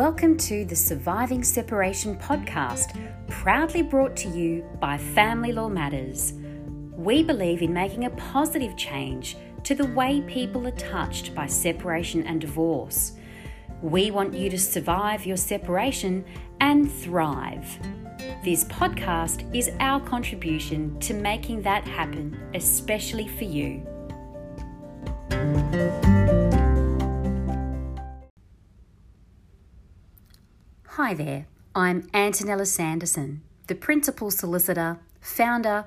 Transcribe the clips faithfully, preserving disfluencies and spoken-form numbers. Welcome to the Surviving Separation podcast, proudly brought to you by Family Law Matters. We believe in making a positive change to the way people are touched by separation and divorce. We want you to survive your separation and thrive. This podcast is our contribution to making that happen, especially for you. Hi there, I'm Antonella Sanderson, the Principal Solicitor, Founder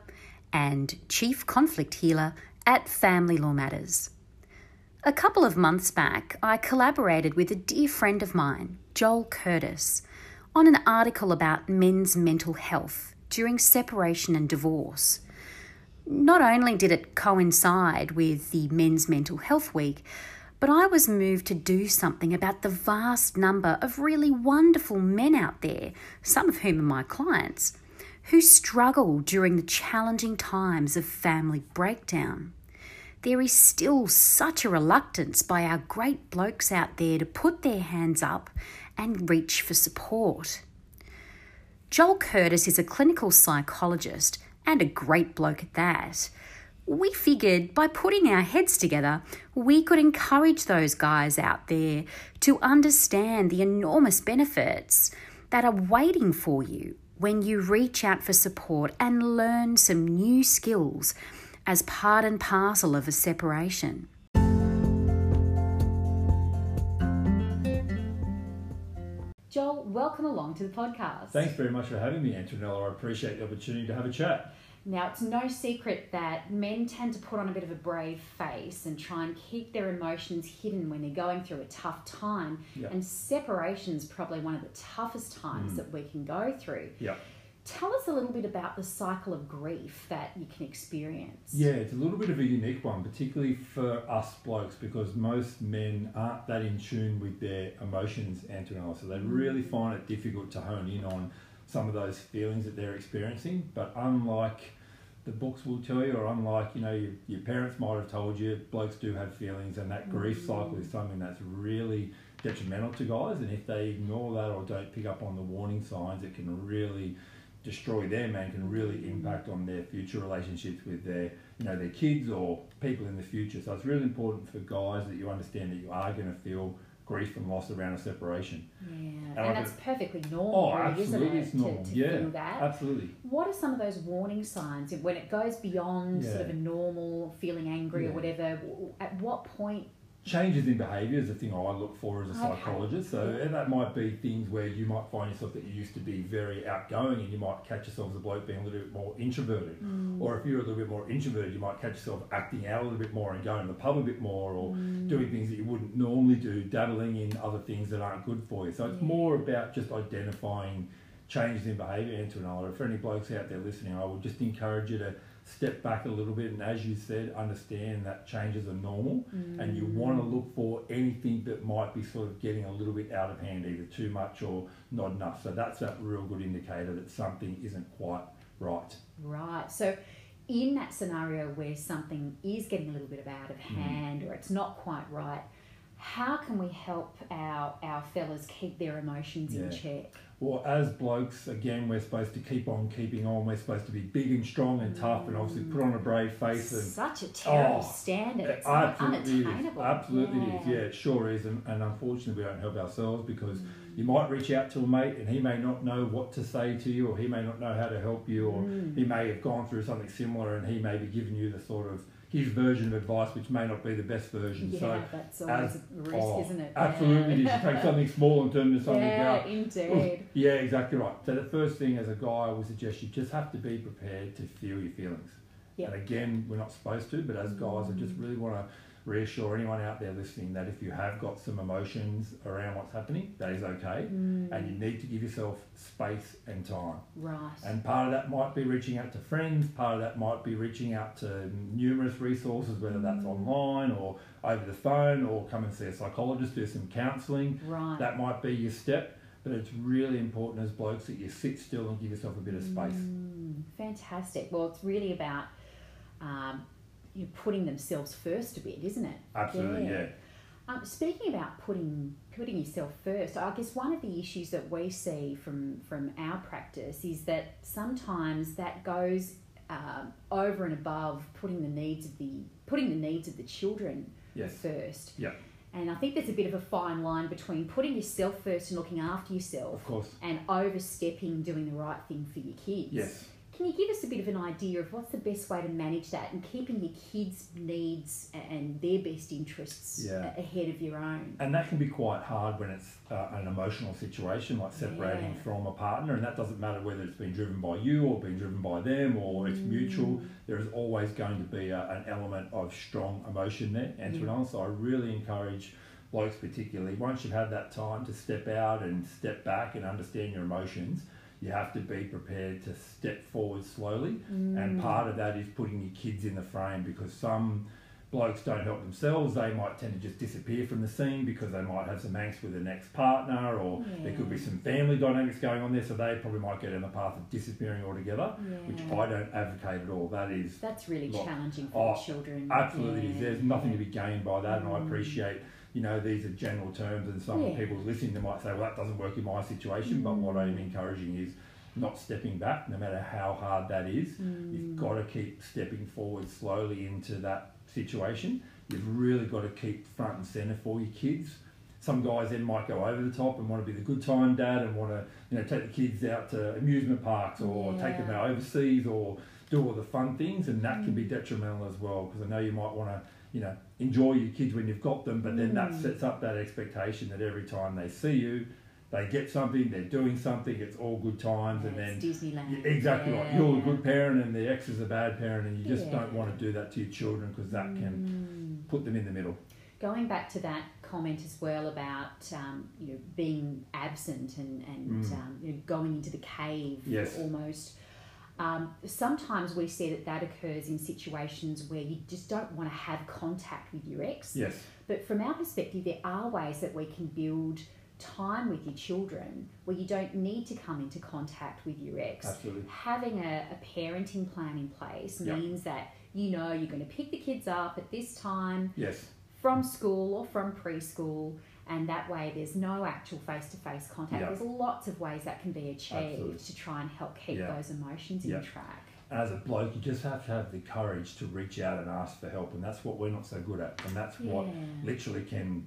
and Chief Conflict Healer at Family Law Matters. A couple of months back, I collaborated with a dear friend of mine, Joel Curtis, on an article about men's mental health during separation and divorce. Not only did it coincide with the Men's Mental Health Week, but I was moved to do something about the vast number of really wonderful men out there, some of whom are my clients, who struggle during the challenging times of family breakdown. There is still such a reluctance by our great blokes out there to put their hands up and reach for support. Joel Curtis is a clinical psychologist and a great bloke at that. We figured by putting our heads together, we could encourage those guys out there to understand the enormous benefits that are waiting for you when you reach out for support and learn some new skills as part and parcel of a separation. Joel, welcome along to the podcast. Thanks very much for having me, Antonella. I appreciate the opportunity to have a chat. Now, it's no secret that men tend to put on a bit of a brave face and try and keep their emotions hidden when they're going through a tough time. Yep. And separation is probably one of the toughest times mm. that we can go through. Yep. Tell us a little bit about the cycle of grief that you can experience. Yeah, it's a little bit of a unique one, particularly for us blokes, because most men aren't that in tune with their emotions, Antonella. So they really find it difficult to hone in on some of those feelings that they're experiencing. But unlike the books will tell you, or unlike, you know, your, your parents might have told you, blokes do have feelings, and that grief mm-hmm. cycle is something that's really detrimental to guys. And if they ignore that or don't pick up on the warning signs, it can really destroy them and can really impact on their future relationships with their, you know, their kids or people in the future. So it's really important for guys that you understand that you are going to feel grief and loss around a separation. Yeah, and, and that's could, perfectly normal, oh, really, isn't it? It's normal. To, to yeah, feel that. Absolutely. What are some of those warning signs when it goes beyond yeah. sort of a normal feeling angry yeah. or whatever? At what point? Changes in behaviour is the thing I look for as a psychologist. So and that might be things where you might find yourself that you used to be very outgoing, and you might catch yourself as a bloke being a little bit more introverted. Mm. Or if you're a little bit more introverted, you might catch yourself acting out a little bit more and going to the pub a bit more, or mm. doing things that you wouldn't normally do, dabbling in other things that aren't good for you. So it's yeah. more about just identifying changes in behaviour, Antonella. For any blokes out there listening, I would just encourage you to step back a little bit and, as you said, understand that changes are normal mm. and you want to look for anything that might be sort of getting a little bit out of hand, either too much or not enough. So that's that real good indicator that something isn't quite right. Right. So in that scenario where something is getting a little bit of out of hand mm. or it's not quite right, how can we help our, our fellas keep their emotions yeah. in check? Well, as blokes, again, we're supposed to keep on keeping on. We're supposed to be big and strong and tough and obviously put on a brave face. And such a terrible oh, standard. It's absolutely like unattainable. It is. Absolutely yeah. it is. Yeah, it sure is. And, and unfortunately, we don't help ourselves because mm. you might reach out to a mate and he may not know what to say to you, or he may not know how to help you, or mm. he may have gone through something similar and he may be giving you the sort of his version of advice, which may not be the best version. Yeah, so that's always as, a risk, oh, isn't it? Absolutely. You take something small and turn it into something else. Yeah, indeed. Yeah, exactly right. So the first thing as a guy, I would suggest you just have to be prepared to feel your feelings. Yep. And again, we're not supposed to, but as guys, I just really want to reassure anyone out there listening that if you have got some emotions around what's happening, that is okay mm. and you need to give yourself space and time. Right. And part of that might be reaching out to friends, part of that might be reaching out to numerous resources, whether that's mm. online or over the phone, or come and see a psychologist, do some counselling. Right. That might be your step, but it's really important as blokes that you sit still and give yourself a bit of space. Mm. Fantastic. Well, it's really about um, you know, putting themselves first a bit, isn't it? Absolutely, yeah. yeah. Um, speaking about putting putting yourself first, I guess one of the issues that we see from, from our practice is that sometimes that goes uh, over and above putting the needs of the putting the needs of the children yes. first. Yeah. And I think there's a bit of a fine line between putting yourself first and looking after yourself, of course, and overstepping doing the right thing for your kids. Yes. Can you give us a bit of an idea of what's the best way to manage that and keeping your kids' needs and their best interests yeah. ahead of your own? And that can be quite hard when it's uh, an emotional situation, like separating yeah. from a partner, and that doesn't matter whether it's been driven by you or been driven by them or it's mm. mutual. There is always going to be a, an element of strong emotion there, Antonella. Yeah. So I really encourage blokes particularly, once you've had that time to step out and step back and understand your emotions, you have to be prepared to step forward slowly. Mm. And part of that is putting your kids in the frame, because some blokes don't help themselves. They might tend to just disappear from the scene because they might have some angst with their next partner, or yeah. there could be some family dynamics going on there, so they probably might get in the path of disappearing altogether, yeah. which I don't advocate at all. That is... That's really look, challenging for oh, children. Absolutely. Yeah. There's nothing yeah. to be gained by that, mm. and I appreciate... You know, these are general terms, and some yeah. people listening, they might say, well, that doesn't work in my situation, mm. but what I'm encouraging is not stepping back, no matter how hard that is. Mm. You've got to keep stepping forward slowly into that situation. You've really got to keep front and centre for your kids. Some guys then might go over the top and want to be the good time dad and want to, you know, take the kids out to amusement parks or yeah. take them out overseas or do all the fun things, and that mm. can be detrimental as well, because I know you might want to, you know, enjoy your kids when you've got them, but then mm. that sets up that expectation that every time they see you, they get something, they're doing something, it's all good times, yeah, and then Disneyland. Exactly yeah. right. You're a good parent and the ex is a bad parent, and you just yeah. don't want to do that to your children, because that mm. can put them in the middle. Going back to that comment as well about um, you know, being absent and, and mm. um, you know, going into the cave yes. almost. Um, sometimes we see that that occurs in situations where you just don't want to have contact with your ex. Yes. But from our perspective, there are ways that we can build time with your children where you don't need to come into contact with your ex. Absolutely. Having a, a parenting plan in place yep. means that you know you're going to pick the kids up at this time yes. from school or from preschool. And that way there's no actual face-to-face contact. Yep. There's lots of ways that can be achieved Absolutely. To try and help keep yep. those emotions yep. in track. And as a bloke, you just have to have the courage to reach out and ask for help, and that's what we're not so good at. And that's yeah. what literally can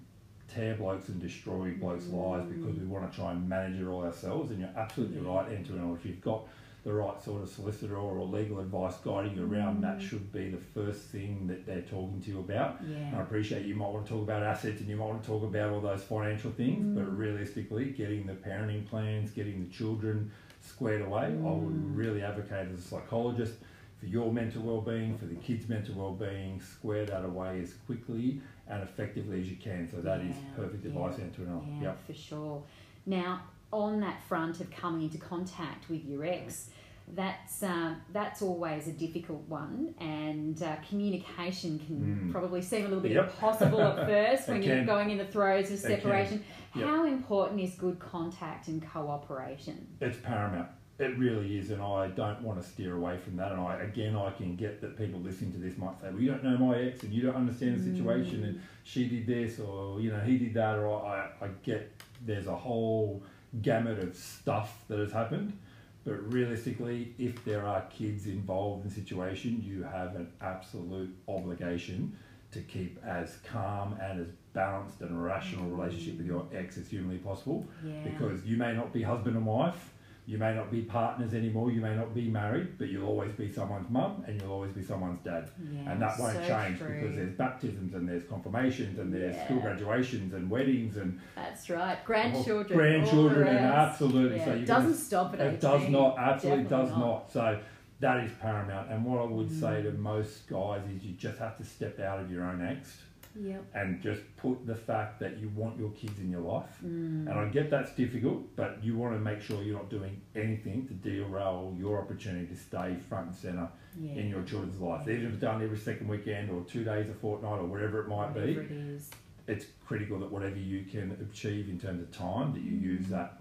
tear blokes and destroy blokes' mm. lives, because we want to try and manage it all ourselves. And you're absolutely yeah. right, Antonella. If you've got the right sort of solicitor or legal advice guiding you around, mm. that should be the first thing that they're talking to you about. Yeah. And I appreciate you might want to talk about assets and you might want to talk about all those financial things, mm. but realistically, getting the parenting plans, getting the children squared away, mm. I would really advocate as a psychologist, for your mental well-being, for the kids' mental well-being, square that away as quickly and effectively as you can. So that yeah. is perfect yeah. advice, Antonella. Yeah, yep. for sure. Now, on that front of coming into contact with your ex, that's uh, that's always a difficult one, and uh, communication can mm. probably seem a little bit yep. impossible at first when you're going in the throes of separation. Yep. How important is good contact and cooperation? It's paramount. It really is, and I don't want to steer away from that. And I, again, I can get that people listening to this might say, well, you don't know my ex and you don't understand the situation mm. and she did this, or, you know, he did that, or I, I get there's a whole gamut of stuff that has happened. But realistically, if there are kids involved in the situation, you have an absolute obligation to keep as calm and as balanced and rational relationship with your ex as humanly possible. Yeah. Because you may not be husband and wife, you may not be partners anymore, you may not be married, but you'll always be someone's mum and you'll always be someone's dad. Yeah, and that won't so change true. Because there's baptisms and there's confirmations and there's yeah. school graduations and weddings and... That's right. Grandchildren. Grandchildren and absolutely. Yeah. So it doesn't gonna, stop at eighteen. It does not. Absolutely Definitely does not. not. So that is paramount. And what I would mm. say to most guys is you just have to step out of your own angst. Yep. And just put the fact that you want your kids in your life. Mm. And I get that's difficult, but you want to make sure you're not doing anything to derail your opportunity to stay front and centre yeah. in your children's life. Yeah. Even if it's done every second weekend or two days a fortnight or whatever it might whatever be, it is. It's critical that whatever you can achieve in terms of time, that you mm. use that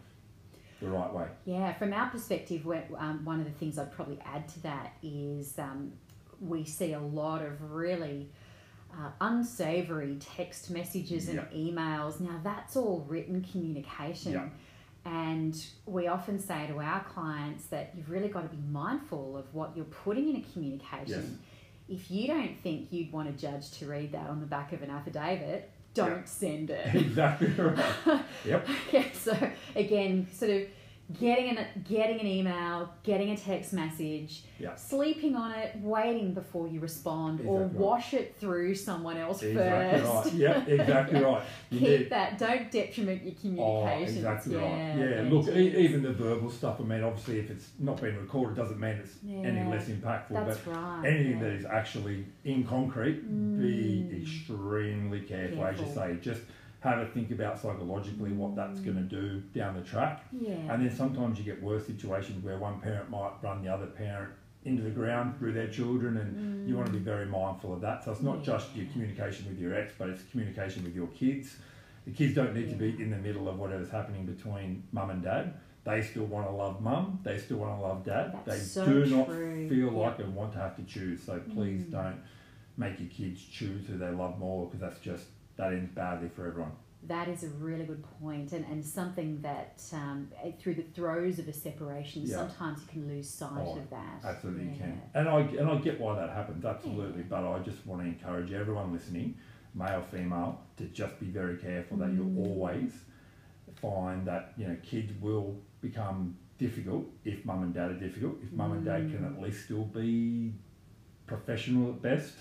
the right way. Yeah, from our perspective, um, one of the things I'd probably add to that is um, we see a lot of really... uh, unsavory text messages and yeah. emails. Now, that's all written communication. Yeah. And we often say to our clients that you've really got to be mindful of what you're putting in a communication. Yes. If you don't think you'd want a judge to read that on the back of an affidavit, don't yep. send it. Exactly right. Yep. Okay, so again, sort of getting an, getting an email, getting a text message, yep. sleeping on it, waiting before you respond, exactly or right. wash it through someone else exactly first. Exactly right. Yep, exactly yeah. right. You Keep need... that. Don't detriment your communication. Oh, exactly yeah, right. Yeah, yeah. Look, e- even the verbal stuff, I mean, obviously if it's not been recorded, doesn't mean it's yeah. any less impactful. That's but right. anything yeah. that is actually in concrete, mm. be extremely careful, careful, as you say. Just have a think about psychologically what that's going to do down the track. Yeah. And then sometimes you get worse situations where one parent might run the other parent into the ground through their children, and mm. you want to be very mindful of that. So it's not yeah. just your communication with your ex, but it's communication with your kids. The kids don't need yeah. to be in the middle of whatever's happening between mum and dad. They still want to love mum. They still want to love dad. That's they so do not true. feel like yep. they want to have to choose. So please mm. don't make your kids choose who they love more, because that's just that ends badly for everyone. That is a really good point, and, and something that um, through the throes of a separation, yeah. sometimes you can lose sight oh, of that. Absolutely, yeah. you can. And I and I get why that happens, absolutely. Yeah. But I just want to encourage everyone listening, male, female, to just be very careful that mm. you'll always find that you know kids will become difficult if mum and dad are difficult. If mum mm. and dad can at least still be professional at best,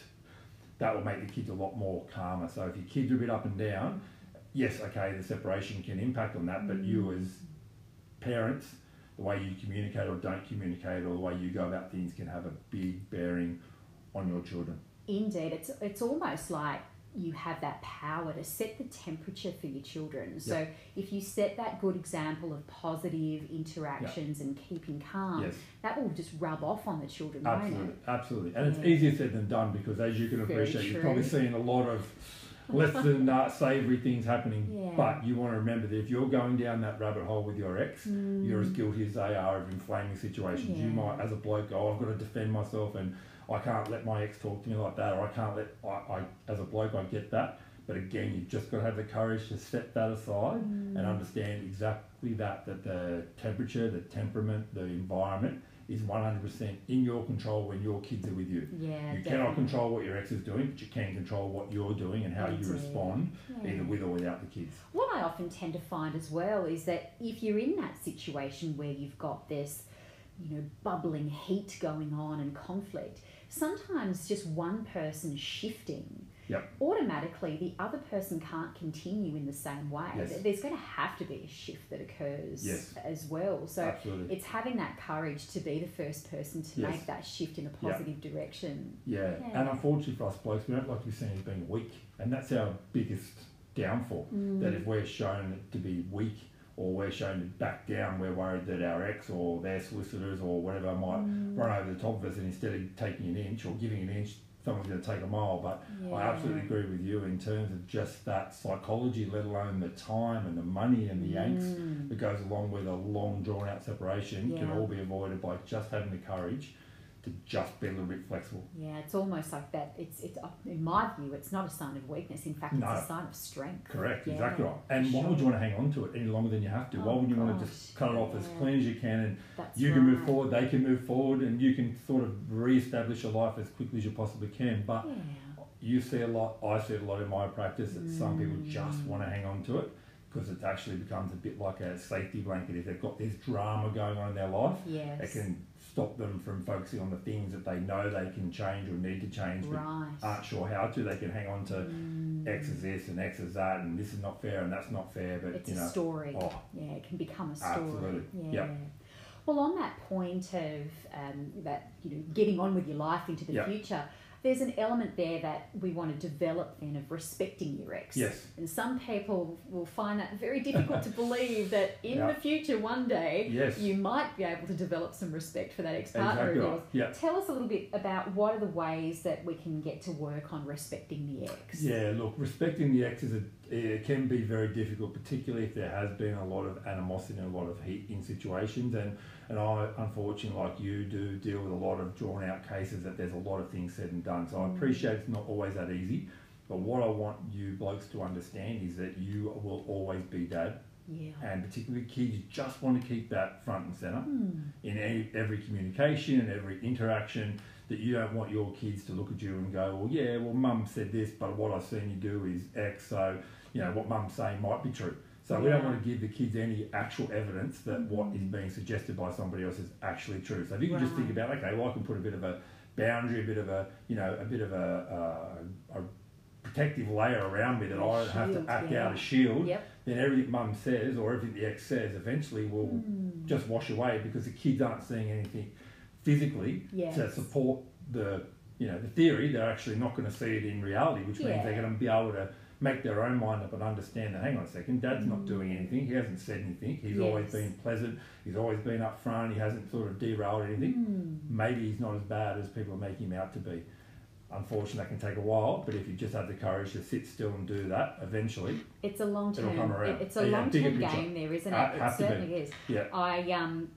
that will make the kids a lot more calmer. So if your kids are a bit up and down, yes, okay, the separation can impact on that, but mm. you as parents, the way you communicate or don't communicate, or the way you go about things can have a big bearing on your children. Indeed. It's it's almost like you have that power to set the temperature for your children. So yep. if you set that good example of positive interactions yep. and keeping calm, yes. that will just rub off on the children, absolutely, won't it? Absolutely. And yeah. it's easier said than done, because as you can appreciate, you're probably seeing a lot of less than uh, savoury things happening. Yeah. But you want to remember that if you're going down that rabbit hole with your ex, mm. you're as guilty as they are of inflaming situations. Yeah. You might, as a bloke, go, oh, I've got to defend myself, and I can't let my ex talk to me like that, or I can't let, I, I as a bloke, I get that. But again, you've just got to have the courage to set that aside mm. and understand exactly that, that the temperature, the temperament, the environment is one hundred percent in your control when your kids are with you. Yeah, you definitely. Cannot control what your ex is doing, but you can control what you're doing and how Indeed. you respond, yeah. either with or without the kids. What I often tend to find as well is that if you're in that situation where you've got this, you know, bubbling heat going on and conflict, sometimes just one person shifting, yep. automatically the other person can't continue in the same way. Yes. There's going to have to be a shift that occurs yes. as well. So Absolutely. it's having that courage to be the first person to yes. make that shift in a positive yep. direction. Yeah. yeah, and unfortunately for us blokes, we don't like to be seen as being weak, and that's our biggest downfall, mm. that if we're shown to be weak, or we're shown to back down, we're worried that our ex or their solicitors or whatever might mm. run over the top of us, and instead of taking an inch or giving an inch, someone's going to take a mile. But yeah. I absolutely agree with you in terms of just that psychology, let alone the time and the money and the angst mm. that goes along with a long drawn out separation yeah. can all be avoided by just having the courage to just be a little bit flexible. Yeah, it's almost like that. It's it's in my view, it's not a sign of weakness. In fact, it's no. a sign of strength. Correct, yeah, exactly right. And sure. why would you want to hang on to it any longer than you have to? Oh why would you gosh. want to just cut it off yeah. as clean as you can, and That's you right. can move forward, they can move forward, and you can sort of re-establish your life as quickly as you possibly can. But yeah. you see a lot, I see it a lot in my practice, that mm. some people just want to hang on to it, because it actually becomes a bit like a safety blanket. If they've got this drama going on in their life, yes. it can stop them from focusing on the things that they know they can change or need to change but right. aren't sure how to. They can hang on to mm. X is this and X is that, and this is not fair and that's not fair. But It's you know, a story. Oh, yeah, it can become a story. Absolutely, yeah. Yep. Well, on that point of um, that, you know, getting on with your life into the yep. future, there's an element there that we want to develop then of respecting your ex. Yes. And some people will find that very difficult to believe that in yeah. the future one day yes. you might be able to develop some respect for that ex-partner exactly. of yours. Yeah. Tell us a little bit about what are the ways that we can get to work on respecting the ex. Yeah, look, respecting the ex is a, it can be very difficult, particularly if there has been a lot of animosity and a lot of heat in situations. And And I, unfortunately, like you do, deal with a lot of drawn-out cases that there's a lot of things said and done. So I appreciate it's not always that easy. But what I want you blokes to understand is that you will always be dad. Yeah. And particularly kids just want to keep that front and centre mm. in any, every communication and every interaction, that you don't want your kids to look at you and go, well, yeah, well, mum said this, but what I've seen you do is X, so, you know, what mum's saying might be true. So yeah. we don't want to give the kids any actual evidence that what is being suggested by somebody else is actually true. So if you can right. just think about, okay, well, I can put a bit of a boundary, a bit of a, you know, a bit of a, a, a protective layer around me that a I don't shield, have to act yeah. out a shield, yep. then everything mum says or everything the ex says eventually will mm. just wash away, because the kids aren't seeing anything physically yes. to support the, you know, the theory. They're actually not going to see it in reality, which yeah. means they're going to be able to make their own mind up and understand that, hang on a second, dad's mm. not doing anything, he hasn't said anything, he's yes. always been pleasant, he's always been up front, he hasn't sort of derailed anything. Mm. Maybe he's not as bad as people make him out to be. Unfortunately, that can take a while, but if you just have the courage to sit still and do that, eventually it's a long term. It'll come around. It's a so, yeah, long term game, there, isn't it? Uh, it certainly is. Yeah. I um,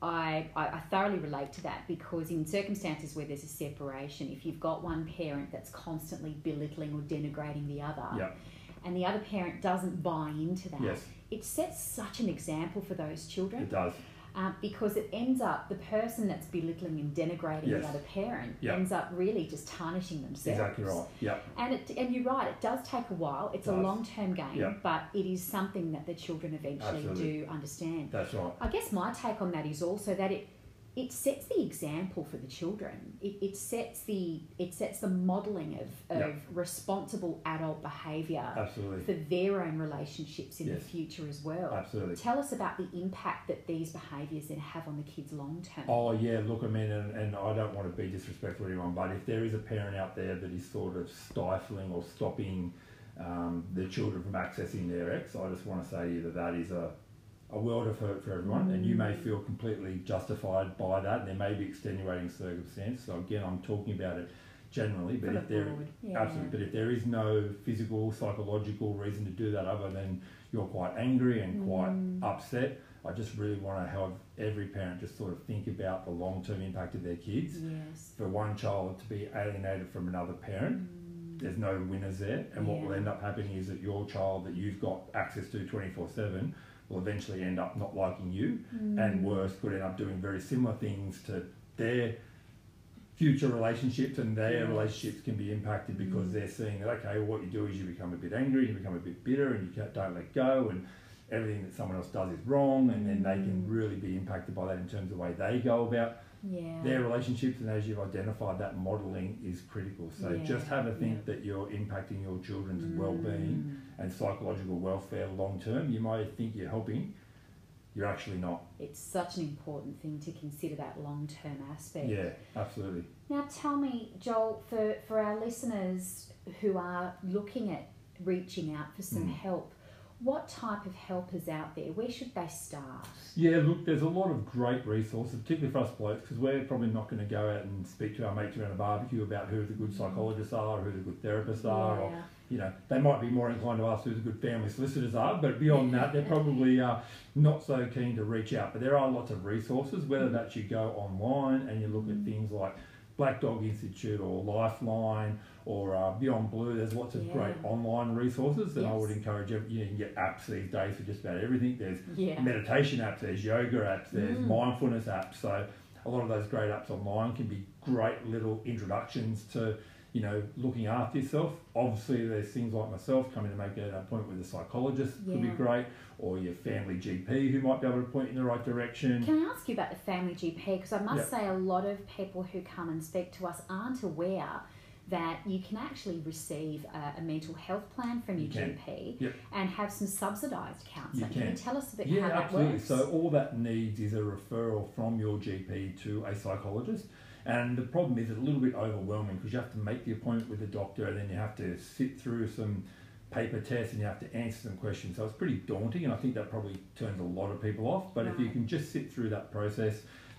I I thoroughly relate to that, because in circumstances where there's a separation, if you've got one parent that's constantly belittling or denigrating the other, yeah. and the other parent doesn't buy into that, yes. it sets such an example for those children. It does. Um, because it ends up, the person that's belittling and denigrating yes. the other parent yep. ends up really just tarnishing themselves. Exactly right. Yep. And it, and you're right, it does take a while. It's it a long-term game, yep. but it is something that the children eventually Absolutely. do understand. That's right. I guess my take on that is also that it it sets the example for the children. It, it sets the it sets the modelling of, of yep. responsible adult behaviour Absolutely. for their own relationships in yes. the future as well. Absolutely. Tell us about the impact that these behaviours then have on the kids long term. Oh yeah, look, I mean, and, and I don't want to be disrespectful to anyone, but if there is a parent out there that is sort of stifling or stopping um, the children from accessing their ex, I just want to say to you that that is a a world of hurt for everyone, and you may feel completely justified by that, and there may be extenuating circumstances. So again, I'm talking about it generally, but if there, yeah. absolutely, but if there is no physical, psychological reason to do that other than you're quite angry and quite mm. upset, I just really want to have every parent just sort of think about the long-term impact of their kids. Yes. For one child to be alienated from another parent, mm. there's no winners there, and yeah. what will end up happening is that your child that you've got access to twenty-four seven will eventually end up not liking you, mm. and worse, could end up doing very similar things to their future relationships, and their yes. relationships can be impacted because mm. they're seeing that, okay, well, what you do is you become a bit angry, you become a bit bitter, and you don't let go, and everything that someone else does is wrong, and then mm. they can really be impacted by that in terms of the way they go about yeah. their relationships. And as you've identified, that modelling is critical. So yeah. just have a think yeah. that you're impacting your children's mm. well-being and psychological welfare long term. You might think you're helping, you're actually not. It's such an important thing to consider, that long-term aspect. Yeah, absolutely. Now tell me, Joel, for, for our listeners who are looking at reaching out for some mm. help, what type of help is out there? Where should they start? Yeah, look, there's a lot of great resources, particularly for us blokes, because we're probably not going to go out and speak to our mates around a barbecue about who the good psychologists are, or who the good therapists are, yeah. or, you know, they might be more inclined to ask who the good family solicitors are, but beyond that, they're probably uh, not so keen to reach out. But there are lots of resources, whether that's you go online and you look at things like Black Dog Institute or Lifeline or uh, Beyond Blue. There's lots of yeah. great online resources, and yes. I would encourage every, you know, you can get apps these days for just about everything. There's yeah. meditation apps, there's yoga apps, there's mm. mindfulness apps. So a lot of those great apps online can be great little introductions to, you know, looking after yourself. Obviously, there's things like myself coming to make an appointment with a psychologist yeah. could be great, or your family G P who might be able to point you in the right direction. Can I ask you about the family G P? Because I must yeah. say a lot of people who come and speak to us aren't aware that you can actually receive a, a mental health plan from your you G P yep. and have some subsidised counselling. Can. can you tell us a bit yeah, how that absolutely. works? So all that needs is a referral from your G P to a psychologist. And the problem is it's a little bit overwhelming, because you have to make the appointment with the doctor, and then you have to sit through some paper tests, and you have to answer some questions. So it's pretty daunting, and I think that probably turns a lot of people off. But right. if you can just sit through that process,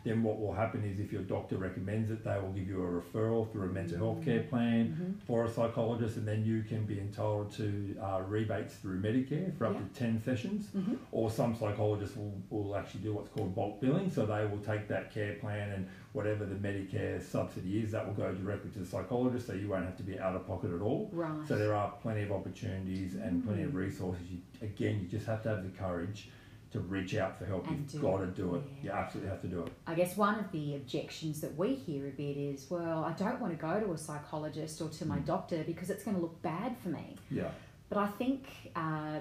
then what will happen is if your doctor recommends it, they will give you a referral through a mental health care plan mm-hmm. for a psychologist, and then you can be entitled to uh, rebates through Medicare for up yeah. to ten sessions. Mm-hmm. Or some psychologists will, will actually do what's called bulk billing, so they will take that care plan and whatever the Medicare subsidy is, that will go directly to the psychologist, so you won't have to be out of pocket at all. Right. So there are plenty of opportunities and plenty mm. of resources. You, again, you just have to have the courage to reach out for help. And You've got to do it. Yeah. You absolutely have to do it. I guess one of the objections that we hear a bit is, well, I don't want to go to a psychologist or to my mm. doctor because it's going to look bad for me. Yeah. But I think uh,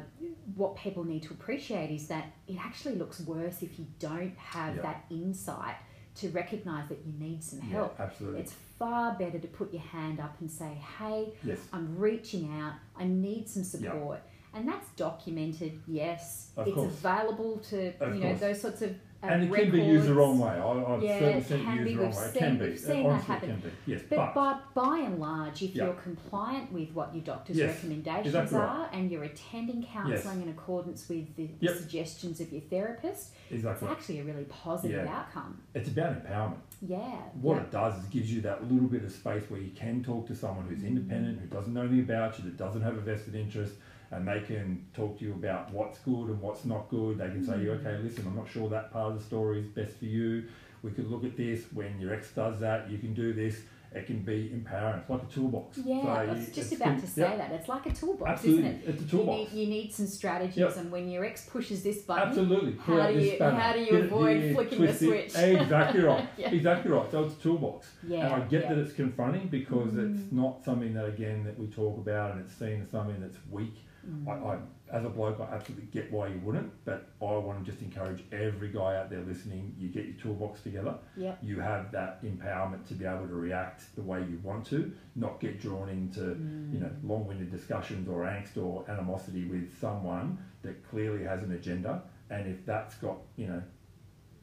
what people need to appreciate is that it actually looks worse if you don't have yeah. that insight to recognise that you need some help. Yeah, absolutely. It's far better to put your hand up and say, hey, yes. I'm reaching out, I need some support. Yeah. And that's documented, yes. Of it's course. Available to, of you know, course. Those sorts of uh, And it records. Can be used the wrong way. I, I've yeah, certainly seen it used the wrong way. It can be. We've seen that happen. It can be. Yes, but, but by, by and large, if yeah. you're compliant with what your doctor's yes, recommendations exactly right. are and you're attending counselling yes. in accordance with the, yep. the suggestions of your therapist, exactly. it's actually a really positive yeah. outcome. It's about empowerment. Yeah. What yeah. it does is it gives you that little bit of space where you can talk to someone who's independent, who doesn't know anything about you, that doesn't have a vested interest, and they can talk to you about what's good and what's not good. They can say, okay, listen, I'm not sure that part of the story is best for you. We could look at this. When your ex does that, you can do this. It can be empowering. It's like a toolbox. Yeah, so I was just about to say yeah. that. It's like a toolbox, Absolutely. Isn't it? It's a toolbox. You need, you need some strategies, yep. and when your ex pushes this button, Absolutely. Pull how, do this you, how do you get avoid it, yeah, flicking the switch? It. Exactly right. yeah. Exactly right. So it's a toolbox. Yeah, and I get yeah. that it's confronting because mm. it's not something that, again, that we talk about and it's seen as something that's weak. Mm. I, I, as a bloke, I absolutely get why you wouldn't, but I want to just encourage every guy out there listening, you get your toolbox together, yep. you have that empowerment to be able to react the way you want to, not get drawn into mm. you know, long-winded discussions or angst or animosity with someone that clearly has an agenda, and if that's got, you know,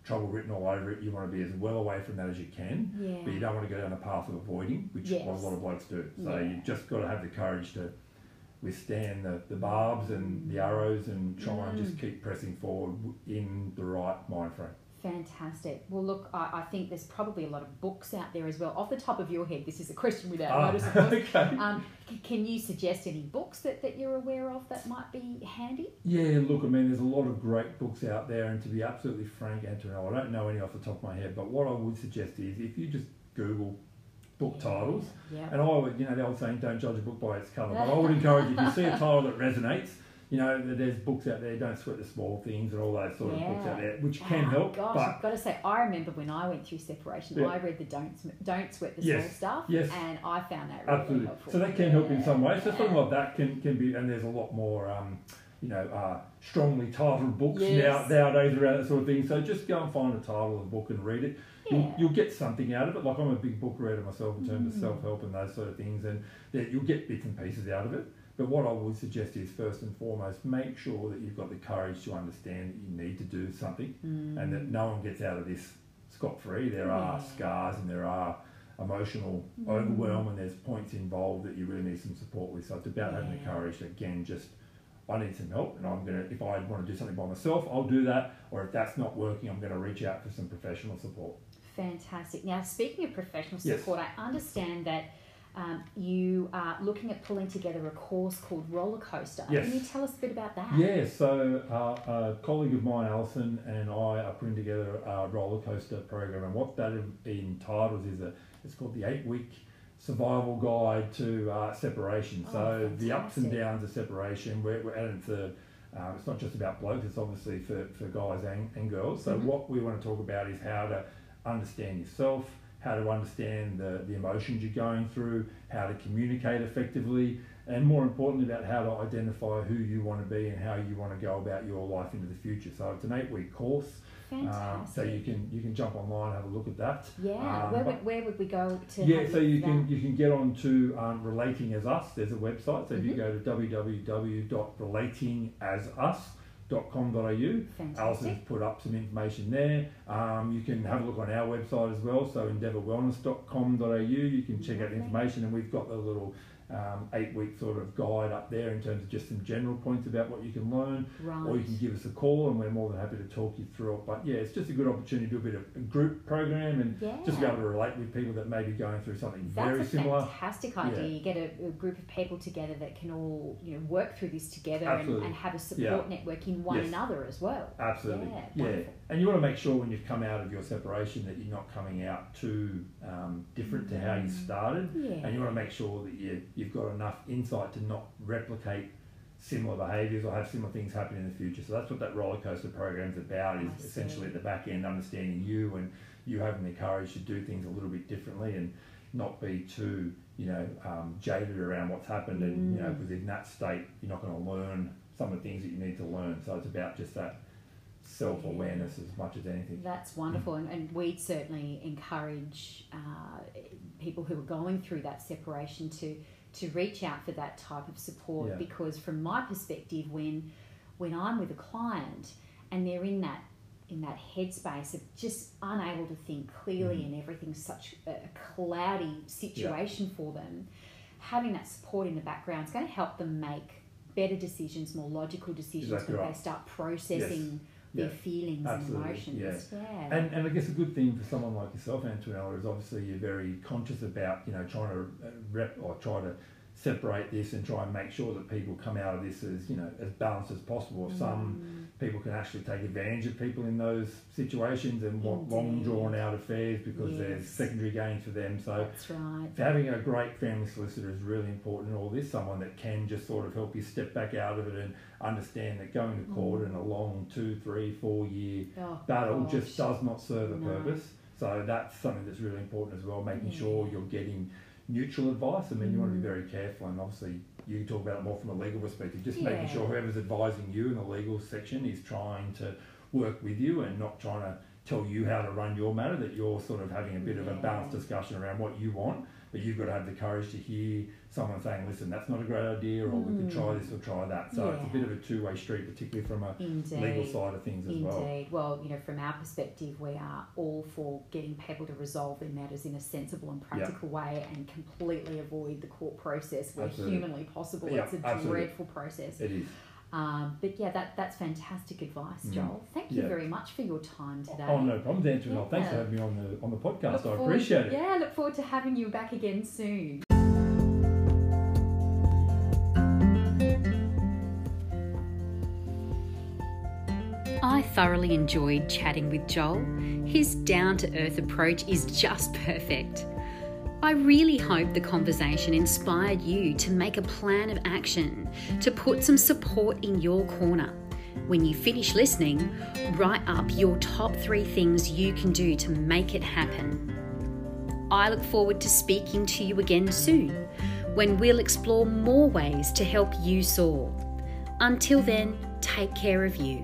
trouble written all over it, you want to be as well away from that as you can, yeah. but you don't want to go down the path of avoiding, which yes. a lot of blokes do. So yeah. you've just got to have the courage to withstand the, the barbs and the arrows and try mm. and just keep pressing forward in the right mind frame. Fantastic. Well, look, I, I think there's probably a lot of books out there as well. Off the top of your head, this is a question without oh, notice. Okay. Um, can you suggest any books that, that you're aware of that might be handy? Yeah, look, I mean, there's a lot of great books out there, and to be absolutely frank, Antonella, I don't know any off the top of my head, but what I would suggest is if you just Google book titles, yeah. and I would, you know, the old saying, don't judge a book by its cover, but I would encourage you, if you see a title that resonates, you know, there's books out there, don't sweat the small things and all those sort yeah. of books out there, which can oh help. Gosh, but I've got to say, I remember when I went through separation, yeah. I read the don't, don't sweat the yes. small stuff, yes. and I found that really Absolutely. helpful. So that can yeah. help in some ways, so yeah. something like that can, can be, and there's a lot more, um, you know, uh, strongly titled books yes. now, nowadays around that sort of thing, so just go and find the title of the book and read it. Yeah. You'll, you'll get something out of it. Like, I'm a big book reader myself in terms mm. of self-help and those sort of things, and that you'll get bits and pieces out of it. But what I would suggest is, first and foremost, make sure that you've got the courage to understand that you need to do something mm. and that no one gets out of this scot-free. There yeah. are scars and there are emotional mm. overwhelm, and there's points involved that you really need some support with. So it's about yeah. having the courage to, again, just, I need some help, and I'm going to, if I want to do something by myself, I'll do that. Or if that's not working, I'm going to reach out for some professional support. Fantastic. Now, speaking of professional support, yes. I understand that um, you are looking at pulling together a course called Roller Coaster. Yes. Can you tell us a bit about that? Yeah, so uh, a colleague of mine, Alison, and I are putting together a Roller Coaster program, and what that entitles is a, it's called the eight-week survival guide to uh, separation. Oh, so fantastic. The ups and downs of separation, we're, we're at it's a Uh, it's not just about blokes, it's obviously for, for guys and, and girls. So mm-hmm. what we want to talk about is how to understand yourself, how to understand the, the emotions you're going through, how to communicate effectively, and more importantly about how to identify who you want to be and how you want to go about your life into the future. So it's an eight-week course. Um, so you can you can jump online, have a look at that. Yeah, um, where, would, where would we go to? Yeah, so you can, you can get on to um, Relating As Us. There's a website, so mm-hmm. if you go to w w w dot relating as us dot com dot a u, Alison's put up some information there. Um, you can have a look on our website as well, so endeavour wellness dot com dot a u, you can check Lovely. Out the information, and we've got the little um, eight week sort of guide up there in terms of just some general points about what you can learn. Right. Or you can give us a call and we're more than happy to talk you through it. But yeah, it's just a good opportunity to do a bit of a group program and yeah. just be able to relate with people that may be going through something That's very similar. That's a fantastic idea. Yeah. You get a, a group of people together that can all, you know, work through this together and, and have a support yeah. network in one yes. another as well. Absolutely. Yeah, yeah. And you want to make sure when you've come out of your separation that you're not coming out too um, different to how you started. Yeah. And you want to make sure that you, you've got enough insight to not replicate similar behaviours or have similar things happen in the future. So that's what that roller coaster program's about, is essentially at the back end understanding you and you having the courage to do things a little bit differently and not be too, you know, um, jaded around what's happened. And, mm. you know, because in that state you're not going to learn some of the things that you need to learn. So it's about just that self-awareness yeah. as much as anything. That's wonderful. Mm. And, and we'd certainly encourage uh, people who are going through that separation to to reach out for that type of support, yeah. because from my perspective, when when I'm with a client and they're in that in that headspace of just unable to think clearly mm. and everything's such a cloudy situation yeah. for them, having that support in the background is going to help them make better decisions, more logical decisions, exactly when right. they start processing yes. their yeah. feelings Absolutely. and emotions. Yeah. Yeah. And, and I guess a good thing for someone like yourself, Antonella, is obviously you're very conscious about, you know, trying to rep or try to separate this and try and make sure that people come out of this as, you know, as balanced as possible. Mm. Some people can actually take advantage of people in those situations and want Indeed. long drawn out affairs because yes. there's secondary gains for them. So That's right. having a great family solicitor is really important. Or there's someone that can just sort of help you step back out of it and understand that going to court mm. in a long two, three, four year oh, battle gosh. just does not serve a no. purpose. So that's something that's really important as well, making yeah. sure you're getting neutral advice. I mean, mm. you want to be very careful, and obviously you can talk about it more from a legal perspective, just yeah. making sure whoever's advising you in the legal section is trying to work with you and not trying to tell you how to run your matter, that you're sort of having a bit yeah. of a balanced discussion around what you want, but you've got to have the courage to hear someone saying, listen, that's not a great idea, or mm. we could try this or try that. So yeah. it's a bit of a two-way street, particularly from a Indeed. legal side of things as Indeed. well. Indeed. Well, you know, from our perspective, we are all for getting people to resolve their matters in a sensible and practical yeah. way and completely avoid the court process where absolutely. humanly possible. Yeah, it's a absolutely. dreadful process. It is. Um, but yeah, that, that's fantastic advice, Joel. Thank you yeah. very much for your time today. Oh, no problems, Antonella. Yeah. Thanks for having me on the on the podcast. Look I appreciate to, it. Yeah, look forward to having you back again soon. I thoroughly enjoyed chatting with Joel. His down-to-earth approach is just perfect. I really hope the conversation inspired you to make a plan of action, to put some support in your corner. When you finish listening, write up your top three things you can do to make it happen. I look forward to speaking to you again soon, when we'll explore more ways to help you soar. Until then, take care of you.